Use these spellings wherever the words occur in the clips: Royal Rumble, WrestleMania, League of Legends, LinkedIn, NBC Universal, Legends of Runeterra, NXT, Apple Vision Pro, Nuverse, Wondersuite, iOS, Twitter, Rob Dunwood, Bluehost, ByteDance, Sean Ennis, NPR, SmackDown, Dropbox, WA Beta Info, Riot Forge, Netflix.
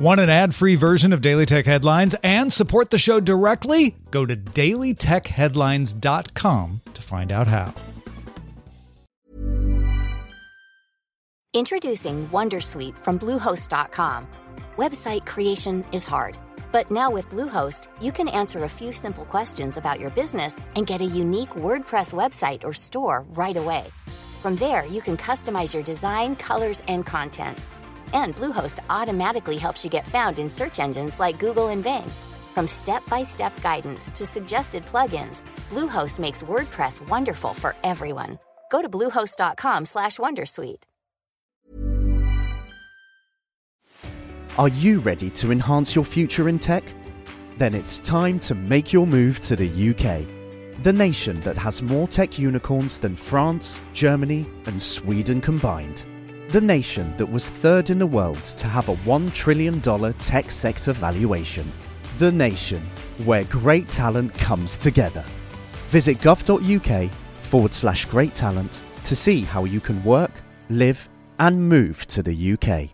Want an ad-free version of Daily Tech Headlines and support the show directly? Go to dailytechheadlines.com to find out how. Introducing Wondersuite from Bluehost.com. Website creation is hard, but now with Bluehost, you can answer a few simple questions about your business and get a unique WordPress website or store right away. From there, you can customize your design, colors, and content. And Bluehost automatically helps you get found in search engines like Google and Bing. From step-by-step guidance to suggested plugins, Bluehost makes WordPress wonderful for everyone. Go to bluehost.com/Wondersuite. Are you ready to enhance your future in tech? Then it's time to make your move to the UK, the nation that has more tech unicorns than France, Germany, and Sweden combined. The nation that was third in the world to have a $1 trillion tech sector valuation. The nation where great talent comes together. Visit gov.uk/great talent to see how you can work, live, and move to the UK.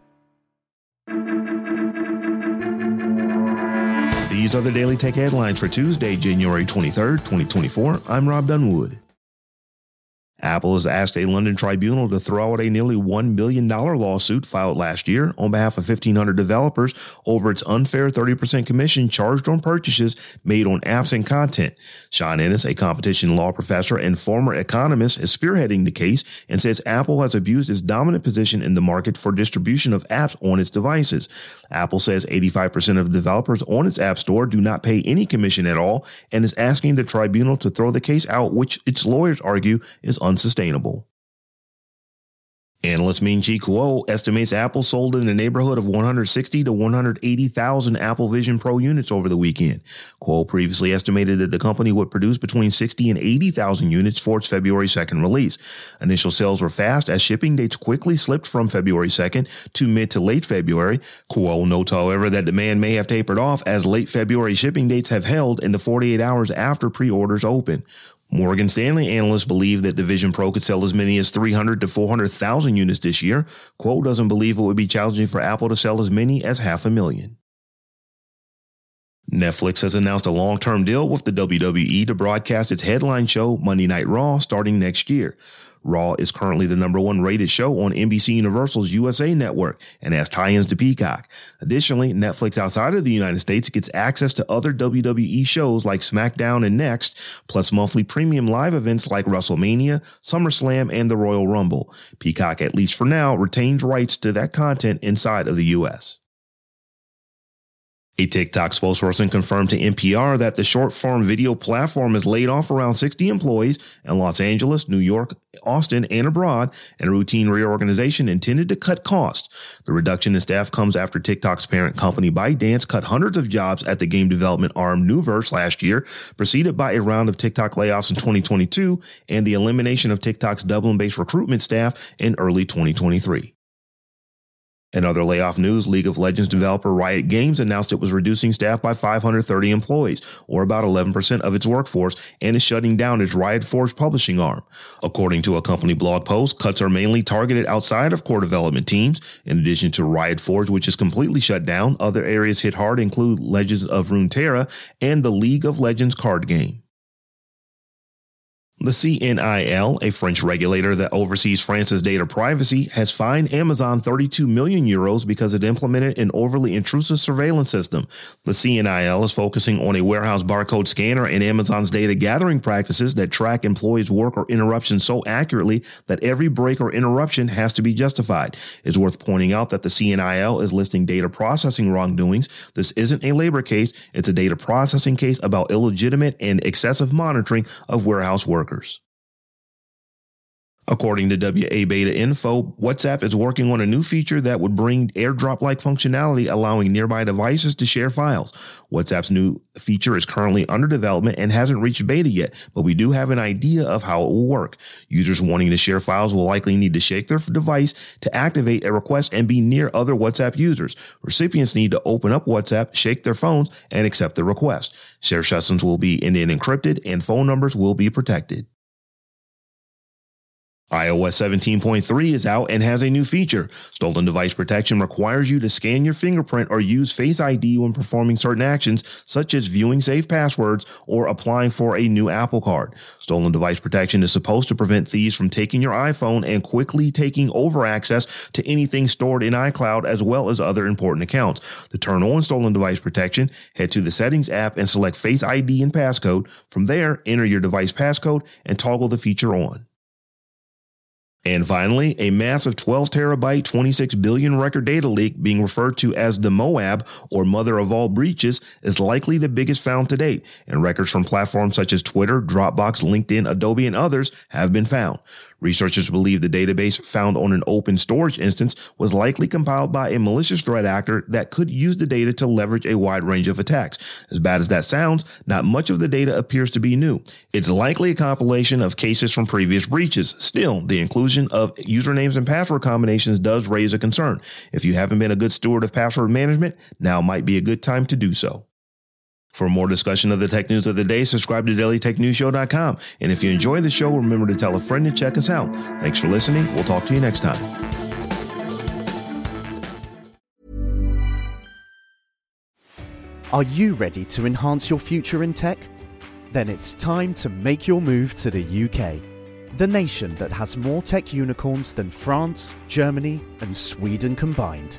These are the Daily Tech Headlines for Tuesday, January 23rd, 2024. I'm Rob Dunwood. Apple has asked a London tribunal to throw out a nearly $1 billion lawsuit filed last year on behalf of 1,500 developers over its unfair 30% commission charged on purchases made on apps and content. Sean Ennis, a competition law professor and former economist, is spearheading the case and says Apple has abused its dominant position in the market for distribution of apps on its devices. Apple says 85% of developers on its App Store do not pay any commission at all and is asking the tribunal to throw the case out, which its lawyers argue is unsustainable. Analyst Ming Chi Kuo estimates Apple sold in the neighborhood of 160 to 180,000 Apple Vision Pro units over the weekend. Kuo previously estimated that the company would produce between 60 and 80,000 units for its February 2nd release. Initial sales were fast as shipping dates quickly slipped from February 2nd to mid to late February. Kuo notes, however, that demand may have tapered off as late February shipping dates have held in the 48 hours after pre-orders open. Morgan Stanley analysts believe that the Vision Pro could sell as many as 300 to 400,000 units this year. Kuo doesn't believe it would be challenging for Apple to sell as many as 500,000. Netflix has announced a long-term deal with the WWE to broadcast its headline show Monday Night Raw starting next year. Raw is currently the #1 rated show on NBC Universal's USA Network and has tie-ins to Peacock. Additionally, Netflix outside of the United States gets access to other WWE shows like SmackDown and NXT, plus monthly premium live events like WrestleMania, SummerSlam, and the Royal Rumble. Peacock, at least for now, retains rights to that content inside of the U.S. A TikTok spokesperson confirmed to NPR that the short-form video platform has laid off around 60 employees in Los Angeles, New York, Austin, and abroad in a routine reorganization intended to cut costs. The reduction in staff comes after TikTok's parent company ByteDance cut hundreds of jobs at the game development arm Nuverse last year, preceded by a round of TikTok layoffs in 2022 and the elimination of TikTok's Dublin-based recruitment staff in early 2023. In other layoff news, League of Legends developer Riot Games announced it was reducing staff by 530 employees, or about 11% of its workforce, and is shutting down its Riot Forge publishing arm. According to a company blog post, cuts are mainly targeted outside of core development teams. In addition to Riot Forge, which is completely shut down, other areas hit hard include Legends of Runeterra and the League of Legends card game. The CNIL, a French regulator that oversees France's data privacy, has fined Amazon 32 million euros because it implemented an overly intrusive surveillance system. The CNIL is focusing on a warehouse barcode scanner and Amazon's data gathering practices that track employees' work or interruptions so accurately that every break or interruption has to be justified. It's worth pointing out that the CNIL is listing data processing wrongdoings. This isn't a labor case. It's a data processing case about illegitimate and excessive monitoring of warehouse workers. According to WA Beta Info, WhatsApp is working on a new feature that would bring AirDrop-like functionality, allowing nearby devices to share files. WhatsApp's new feature is currently under development and hasn't reached beta yet, but we do have an idea of how it will work. Users wanting to share files will likely need to shake their device to activate a request and be near other WhatsApp users. Recipients need to open up WhatsApp, shake their phones, and accept the request. Share sessions will be end-to-end encrypted, and phone numbers will be protected. iOS 17.3 is out and has a new feature. Stolen device protection requires you to scan your fingerprint or use Face ID when performing certain actions, such as viewing safe passwords or applying for a new Apple Card. Stolen device protection is supposed to prevent thieves from taking your iPhone and quickly taking over access to anything stored in iCloud as well as other important accounts. To turn on stolen device protection, head to the Settings app and select Face ID and passcode. From there, enter your device passcode and toggle the feature on. And finally, a massive 12-terabyte, 26 billion record data leak, being referred to as the MOAB, or mother of all breaches, is likely the biggest found to date, and records from platforms such as Twitter, Dropbox, LinkedIn, Adobe, and others have been found. Researchers believe the database found on an open storage instance was likely compiled by a malicious threat actor that could use the data to leverage a wide range of attacks. As bad as that sounds, not much of the data appears to be new. It's likely a compilation of cases from previous breaches. Still, the inclusion of usernames and password combinations does raise a concern. If you haven't been a good steward of password management, now might be a good time to do so. For more discussion of the tech news of the day, subscribe to dailytechnewsshow.com. And if you enjoy the show, remember to tell a friend and check us out. Thanks for listening. We'll talk to you next time. Are you ready to enhance your future in tech? Then it's time to make your move to the UK, the nation that has more tech unicorns than France, Germany, and Sweden combined.